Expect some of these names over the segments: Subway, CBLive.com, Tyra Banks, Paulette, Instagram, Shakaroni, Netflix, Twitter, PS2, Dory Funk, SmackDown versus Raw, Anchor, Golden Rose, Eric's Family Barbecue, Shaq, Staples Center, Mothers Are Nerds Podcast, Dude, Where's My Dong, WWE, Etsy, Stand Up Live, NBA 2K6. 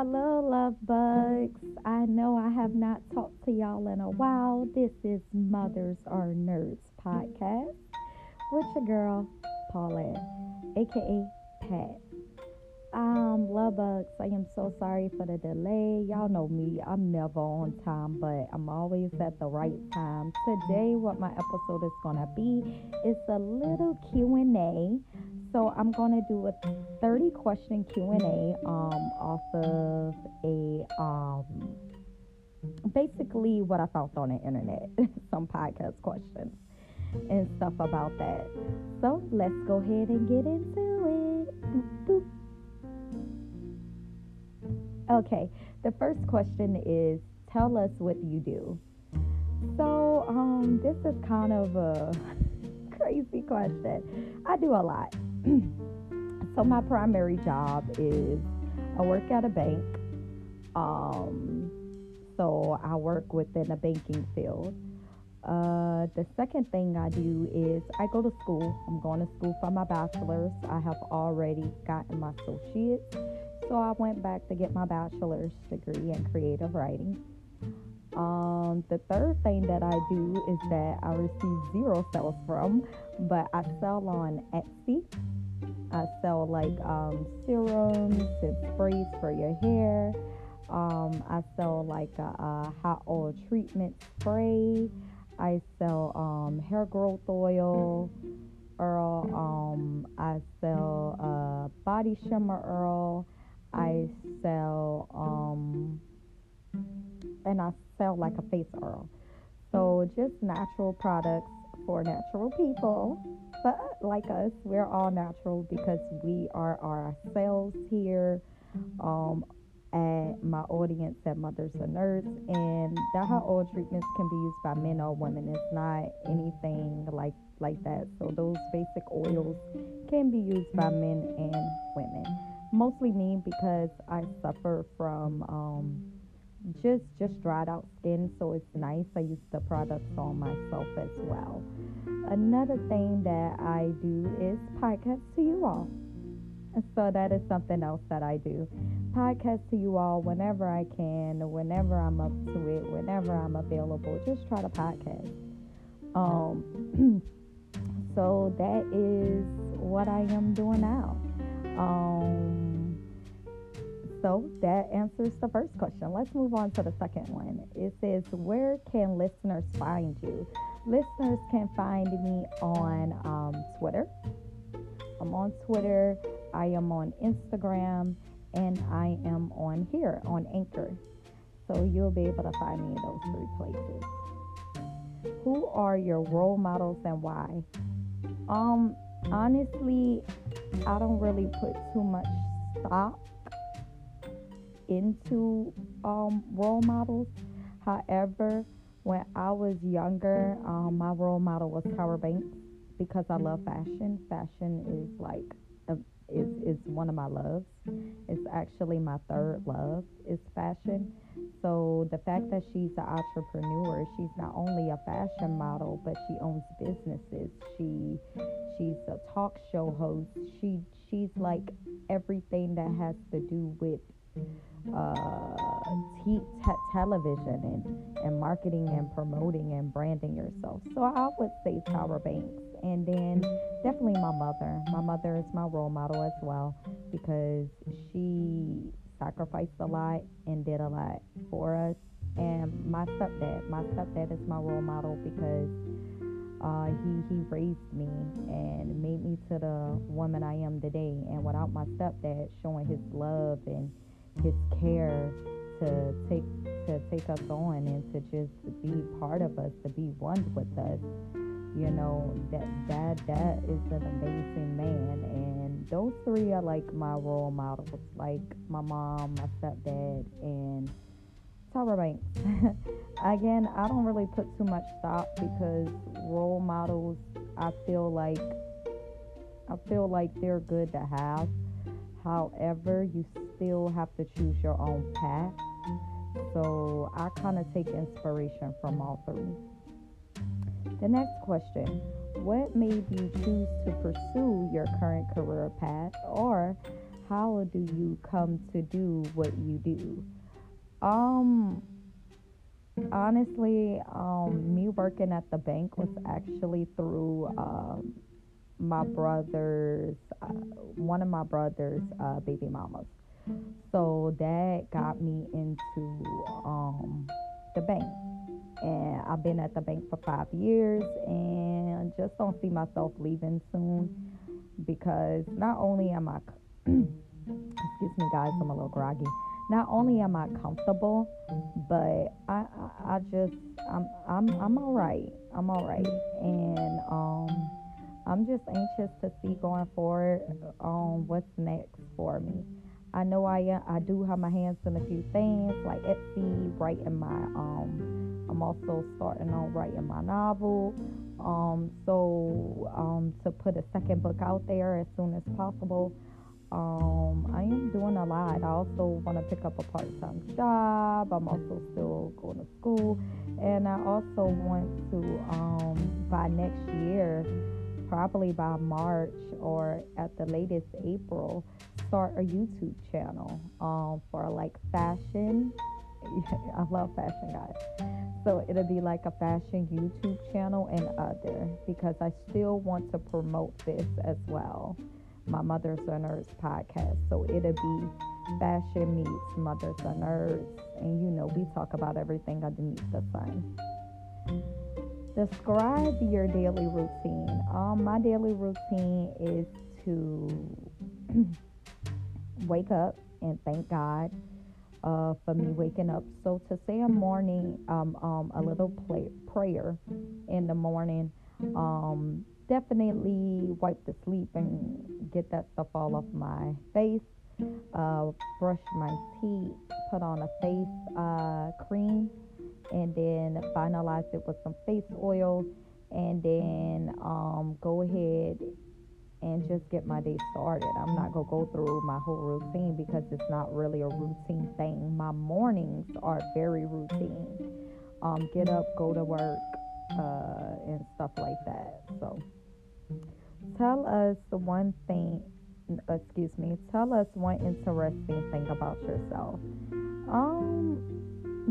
Hello, love bugs. I know I have not talked to y'all in a while. This is Mothers Are Nerds Podcast with your girl, Paulette, a.k.a. Pat. Love bugs, I am so sorry for the delay. Y'all know me. I'm never on time, but I'm always at the right time. Today, what my episode is going to be is a little Q&A. So I'm going to do a 30-question Q&A off of a basically what I found on the internet, some podcast questions and stuff about that. So let's go ahead and get into it. Boop, boop. Okay, the first question is, tell us what you do. So this is kind of a crazy question. I do a lot. So my primary job is I work at a bank. So I work within the banking field. The second thing I do is I go to school. I'm going to school for my bachelor's. I have already gotten my associate's. So I went back to get my bachelor's degree in creative writing. The third thing that I do is that I receive zero sales from, but I sell on Etsy. I sell like serums and sprays for your hair. I sell like a hot oil treatment spray. I sell hair growth oil. I sell body shimmer oil. I sell and I sell like a face oil. So just natural products for natural people. But like us, we're all natural because we are ourselves here at my audience at Mothers and Nerds. And the hot oil treatments can be used by men or women. It's not anything like that. So those basic oils can be used by men and women. Mostly me because I suffer from just dried out skin, so it's nice. I use the products on myself as well. Another thing that I do is podcast to you all. So that is something else that I do. Podcast to you all whenever I can, whenever I'm up to it, whenever I'm available. Just try to podcast. So that is what I am doing now. So that answers the first question. Let's move on to the second one. It says, where can listeners find you? Listeners can find me on Twitter. I'm on Twitter. I am on Instagram. And I am on here, on Anchor. So you'll be able to find me in those three places. Who are your role models and why? Honestly, I don't really put too much stock into role models. However, when I was younger, my role model was Tyra Banks because I love fashion. Fashion is like is one of my loves. It's actually my third love is fashion. So the fact that she's an entrepreneur, she's not only a fashion model, but she owns businesses. She's a talk show host. She's like everything that has to do with television and marketing and promoting and branding yourself. So I would say Tyra Banks. And then definitely my mother. My mother is my role model as well because she sacrificed a lot and did a lot for us. And my stepdad. My stepdad is my role model because he raised me and made me to the woman I am today. And without my stepdad showing his love and his care to take us on and to just be part of us, to be one with us, you know, that is an amazing man. And those three are like my role models, like my mom, my stepdad, and Tyra Banks. Again, I don't really put too much stock because role models, I feel like they're good to have. However, you still have to choose your own path. So I kind of take inspiration from all three. The next question, what made you choose to pursue your current career path, or how do you come to do what you do? Honestly, me working at the bank was actually through one of my brother's baby mamas. So that got me into the bank. And I've been at the bank for 5 years and just don't see myself leaving soon, because not only am I, excuse me guys, I'm a little groggy. Not only am I comfortable, but I'm all right. I'm all right. And, I'm just anxious to see going forward on what's next for me. I know I do have my hands in a few things like Etsy, writing my, I'm also starting on writing my novel. So, to put a second book out there as soon as possible. I am doing a lot. I also want to pick up a part-time job. I'm also still going to school, and I also want to by next year, probably by March or at the latest April, start a YouTube channel for like fashion. I love fashion, guys. So it'll be like a fashion YouTube channel and other, because I still want to promote this as well. My Mothers Are Nerds podcast. So it'll be fashion meets Mothers Are Nerds. And you know, we talk about everything underneath the sun. Describe your daily routine. My daily routine is to wake up and thank God for me waking up. So to say a morning, a little prayer in the morning, definitely wipe the sleep and get that stuff all off my face, brush my teeth, put on a face cream, and then finalize it with some face oil, and then go ahead and just get my day started. I'm not going to go through my whole routine because it's not really a routine thing. My mornings are very routine. Get up, go to work, and stuff like that. So tell us one interesting thing about yourself.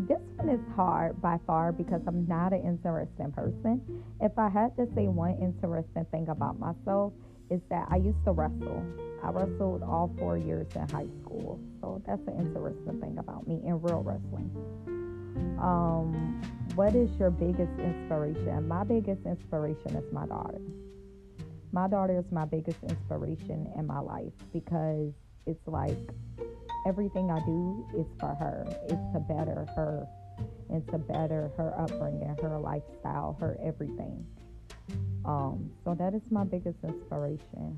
This one is hard by far because I'm not an interesting person. If I had to say one interesting thing about myself, is that I used to wrestle. I wrestled all 4 years in high school. So that's an interesting thing about me in real wrestling. What is your biggest inspiration? My biggest inspiration is my daughter. My daughter is my biggest inspiration in my life because it's like everything I do is for her. It's to better her and to better her upbringing, her lifestyle, her everything. So that is my biggest inspiration.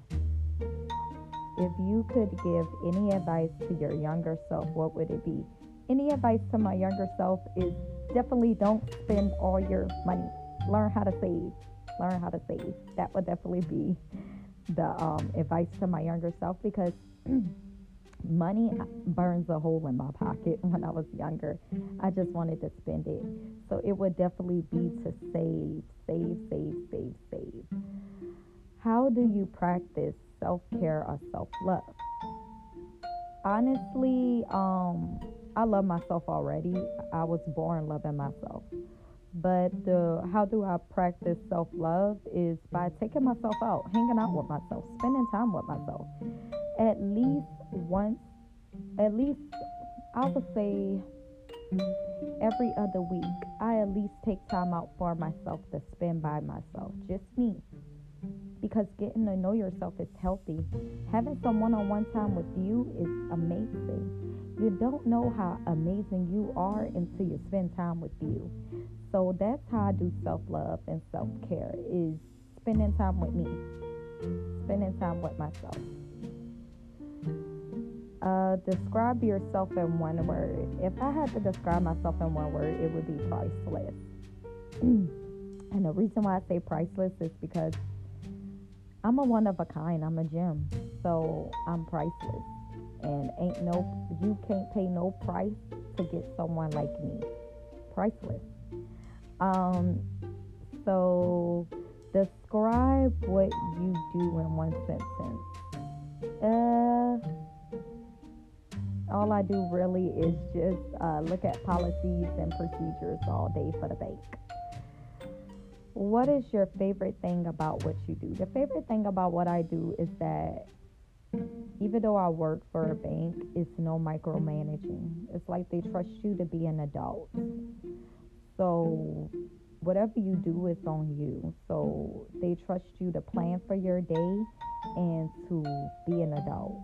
If you could give any advice to your younger self, what would it be? Any advice to my younger self is definitely don't spend all your money. Learn how to save. Learn how to save. That would definitely be the advice to my younger self, because money burns a hole in my pocket. When I was younger, I just wanted to spend it. So it would definitely be to save. How do you practice self-care or self-love? Honestly, I love myself already. I was born loving myself. But how do I practice self-love is by taking myself out, hanging out with myself, spending time with myself. At least I would say every other week, I at least take time out for myself to spend by myself, just me. Because getting to know yourself is healthy. Having some one-on-one time with you is amazing. You don't know how amazing you are until you spend time with you. So that's how I do self-love and self-care, is spending time with me, spending time with myself. Describe yourself in one word. If I had to describe myself in one word, it would be priceless. And the reason why I say priceless is because I'm a one of a kind. I'm a gem. So I'm priceless. And you can't pay no price to get someone like me. Priceless. So describe what you do in one sentence. all I do really is just look at policies and procedures all day for the bank. What is your favorite thing about what you do? The favorite thing about what I do is that even though I work for a bank, it's no micromanaging. It's like they trust you to be an adult. So whatever you do is on you. So they trust you to plan for your day and to be an adult.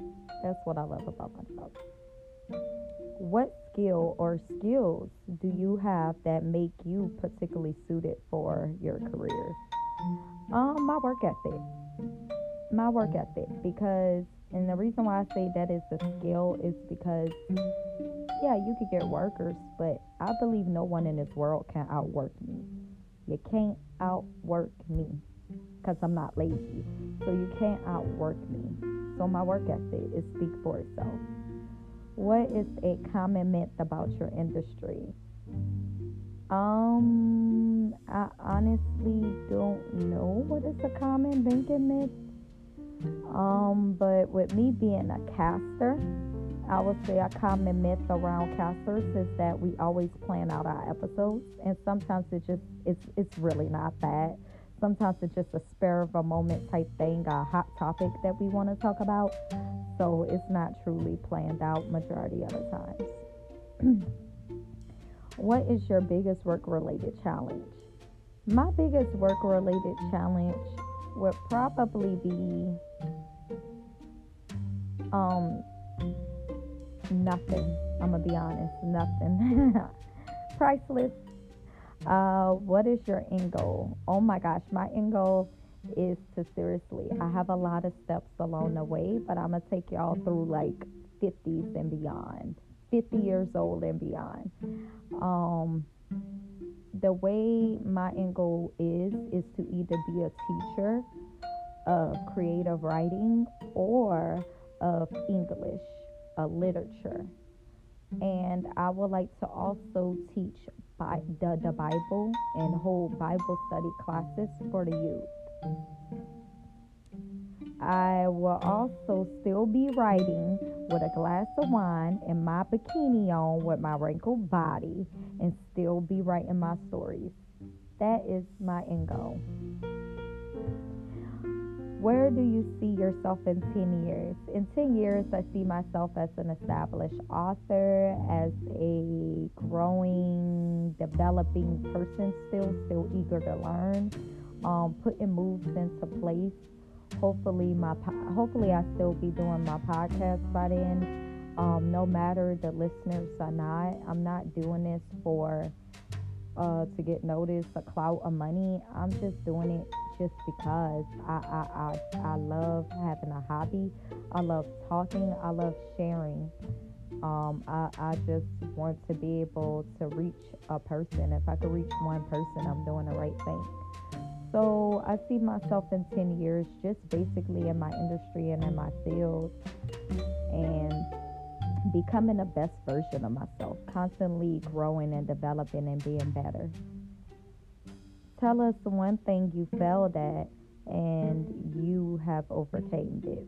That's what I love about myself. What skill or skills do you have that make you particularly suited for your career? My work ethic. My work ethic, because, and the reason why I say that is the skill is because, yeah, you could get workers, but I believe no one in this world can outwork me. You can't outwork me because I'm not lazy. So you can't outwork me. So my work ethic is speak for itself. What is a common myth about your industry? I honestly don't know what is a common banking myth. But with me being a caster, I would say a common myth around casters is that we always plan out our episodes, and sometimes it's really not that. Sometimes it's just a spur of a moment type thing, a hot topic that we want to talk about. So it's not truly planned out majority of the times. What is your biggest work-related challenge? My biggest work-related challenge would probably be nothing. I'm gonna be honest, nothing. Priceless. What is your end goal? Oh my gosh, my end goal is to seriously, I have a lot of steps along the way, but I'm gonna take y'all through like 50s and beyond, 50 years old and beyond. The way my end goal is to either be a teacher of creative writing or of English, literature. And I would like to also teach the Bible and hold Bible study classes for the youth. I will also still be writing with a glass of wine and my bikini on with my wrinkled body and still be writing my stories. That is my end goal. Where do you see yourself in 10 years? In 10 years, I see myself as an established author, as a growing, developing person, still eager to learn, putting moves into place. Hopefully I still be doing my podcast by then. No matter the listeners or not, I'm not doing this for to get noticed, a clout, or money. I'm just doing it just because I love having a hobby. I love talking. I love sharing. I just want to be able to reach a person. If I could reach one person, I'm doing the right thing. So I see myself in 10 years just basically in my industry and in my field and becoming the best version of myself, constantly growing and developing and being better. Tell us one thing you failed at and you have overcame it.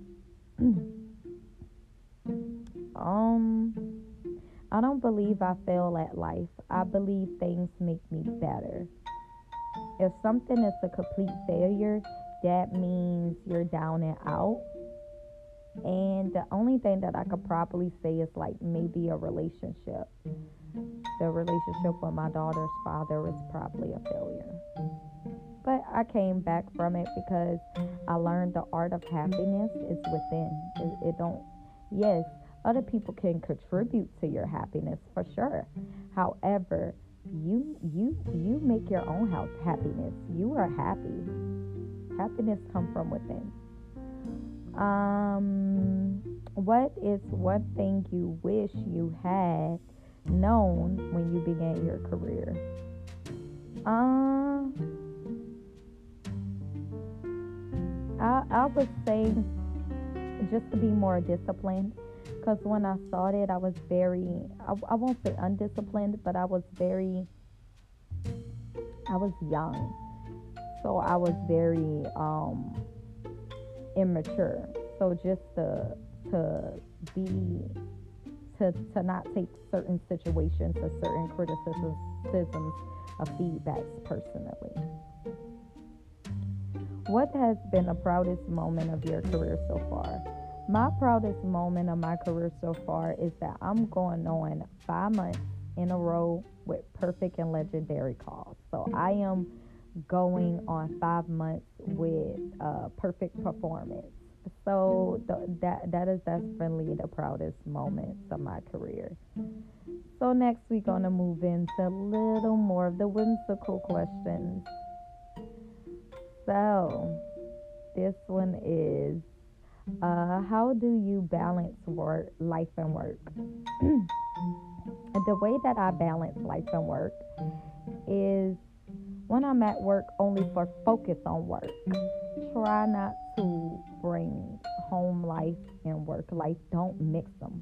I don't believe I fail at life. I believe things make me better. If something is a complete failure, that means you're down and out. And the only thing that I could probably say is like maybe a relationship. The relationship with my daughter's father is probably a failure. But I came back from it because I learned the art of happiness is within. Yes, other people can contribute to your happiness for sure. However, you make your own happiness. You are happy. Happiness comes from within. What is one thing you wish you had known when you began your career? I would say just to be more disciplined. Because when I started, I was very, I won't say undisciplined, but I was young. So I was very immature. So just to be, to not take certain situations or certain criticisms or feedbacks personally. What has been the proudest moment of your career so far? My proudest moment of my career so far is that I'm going on 5 months in a row with perfect and legendary calls. So I am going on 5 months with perfect performance. So that's really the proudest moments of my career. So next we're going to move into a little more of the whimsical questions. So this one is, how do you balance work, life and work? The way that I balance life and work is when I'm at work, only for focus on work. Try not to bring home life and work life. Don't mix them.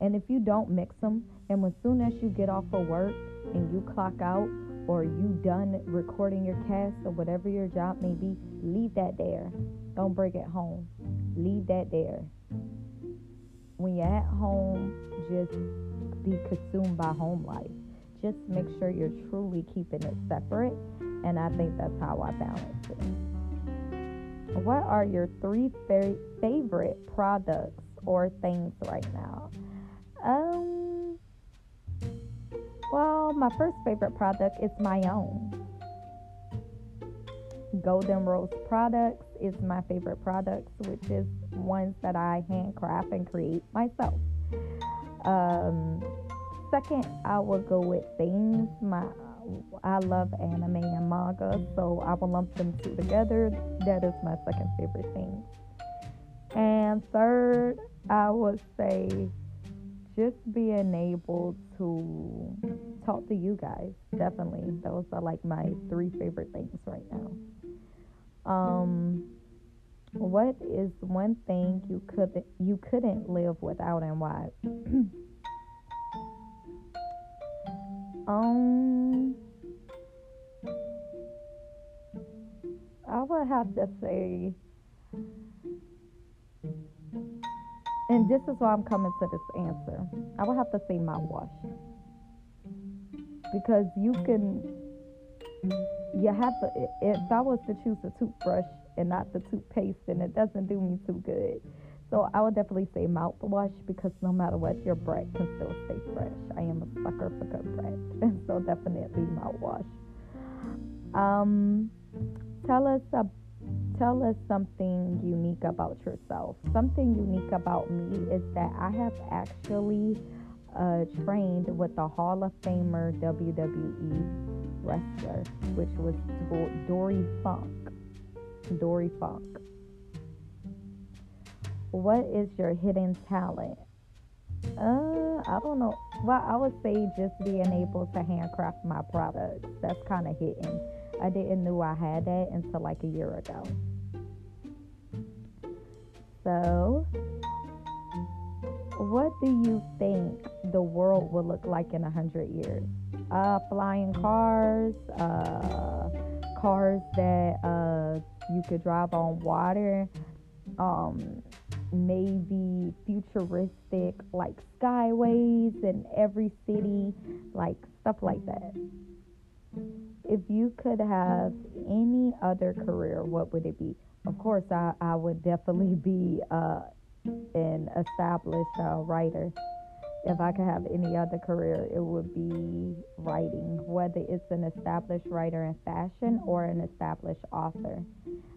And if you don't mix them, and as soon as you get off of work and you clock out or you done recording your cast or whatever your job may be, leave that there. Don't bring it home. Leave that there. When you're at home, just be consumed by home life. Just make sure you're truly keeping it separate, and I think that's how I balance it. What are your three favorite products or things right now? Well, my first favorite product is my own. Golden Rose products is my favorite products, which is ones that I handcraft and create myself. Second, I would go with things. I love anime and manga, so I will lump them two together. That is my second favorite thing. And third, I would say just being able to talk to you guys. Definitely, those are like my three favorite things right now. What is one thing you couldn't live without, and why? I would have to say, and this is why I'm coming to this answer, I would have to say my wash. Because if I was to choose a toothbrush and not the toothpaste, then it doesn't do me too good. So I would definitely say mouthwash, because no matter what, your bread can still stay fresh. I am a sucker for good bread. So definitely mouthwash. Tell us something unique about yourself. Something unique about me is that I have actually trained with the Hall of Famer WWE wrestler, which was Dory Funk. Dory Funk. What is your hidden talent? I don't know. Well, I would say just being able to handcraft my products. That's kind of hidden. I didn't know I had that until like a year ago. So, what do you think the world will look like in 100 years? Flying cars, cars that you could drive on water, maybe futuristic like skyways in every city, like stuff like that. If you could have any other career, what would it be? Of course, I would definitely be an established writer. If I could have any other career, it would be writing, whether it's an established writer in fashion or an established author.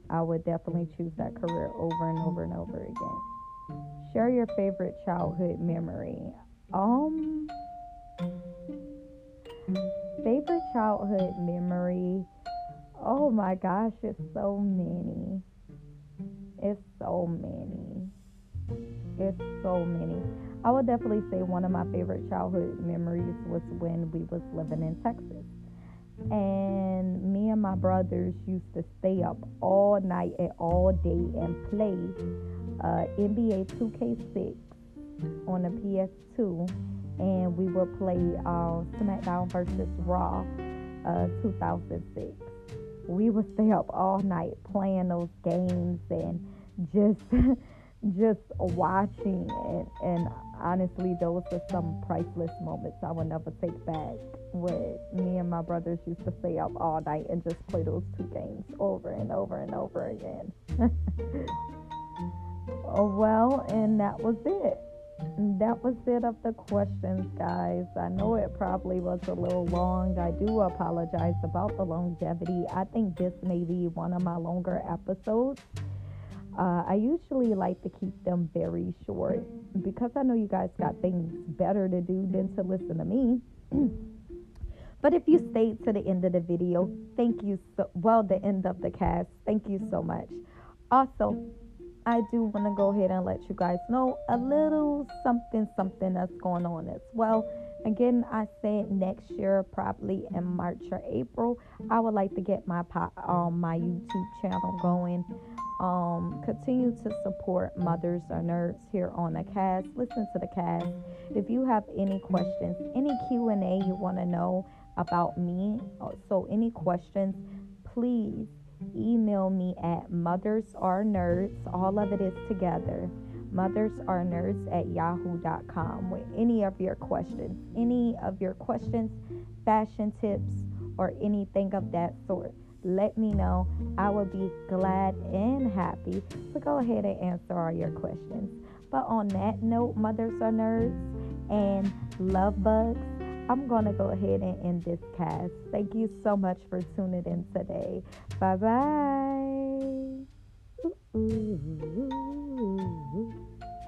I would definitely choose that career over and over and over again. Share your favorite childhood memory. Favorite childhood memory. Oh my gosh, it's so many. I would definitely say one of my favorite childhood memories was when we was living in Texas. And me and my brothers used to stay up all night and all day and play NBA 2K6 on the PS2. And we would play SmackDown versus Raw 2006. We would stay up all night playing those games and just just watching it. And honestly, those were some priceless moments I will never take back. What me and my brothers used to stay up all night and just play those two games over and over and over again. Well, and that was it. That was it of the questions, guys. I know it probably was a little long. I do apologize about the longevity. I think this may be one of my longer episodes. I usually like to keep them very short because I know you guys got things better to do than to listen to me. But if you stayed to the end of the video, thank you so, well, the end of the cast, thank you so much. Also, I do want to go ahead and let you guys know a little something that's going on as well. Again, I said next year, probably in March or April, I would like to get my YouTube channel going. Continue to support Mothers Are Nerds here on the cast. Listen to the cast. If you have any questions, any Q&A you want to know about me, so any questions, please email me at mothersarenerds, all of it is together, mothersarenerds@yahoo.com with any of your questions, fashion tips, or anything of that sort. Let me know. I will be glad and happy to go ahead and answer all your questions. But on that note, Mothers Are Nerds and love bugs, I'm going to go ahead and end this cast. Thank you so much for tuning in today. Bye-bye. Ooh.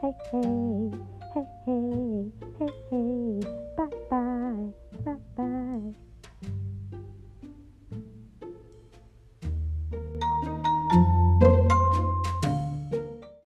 Hey, hey, hey, hey, hey, hey.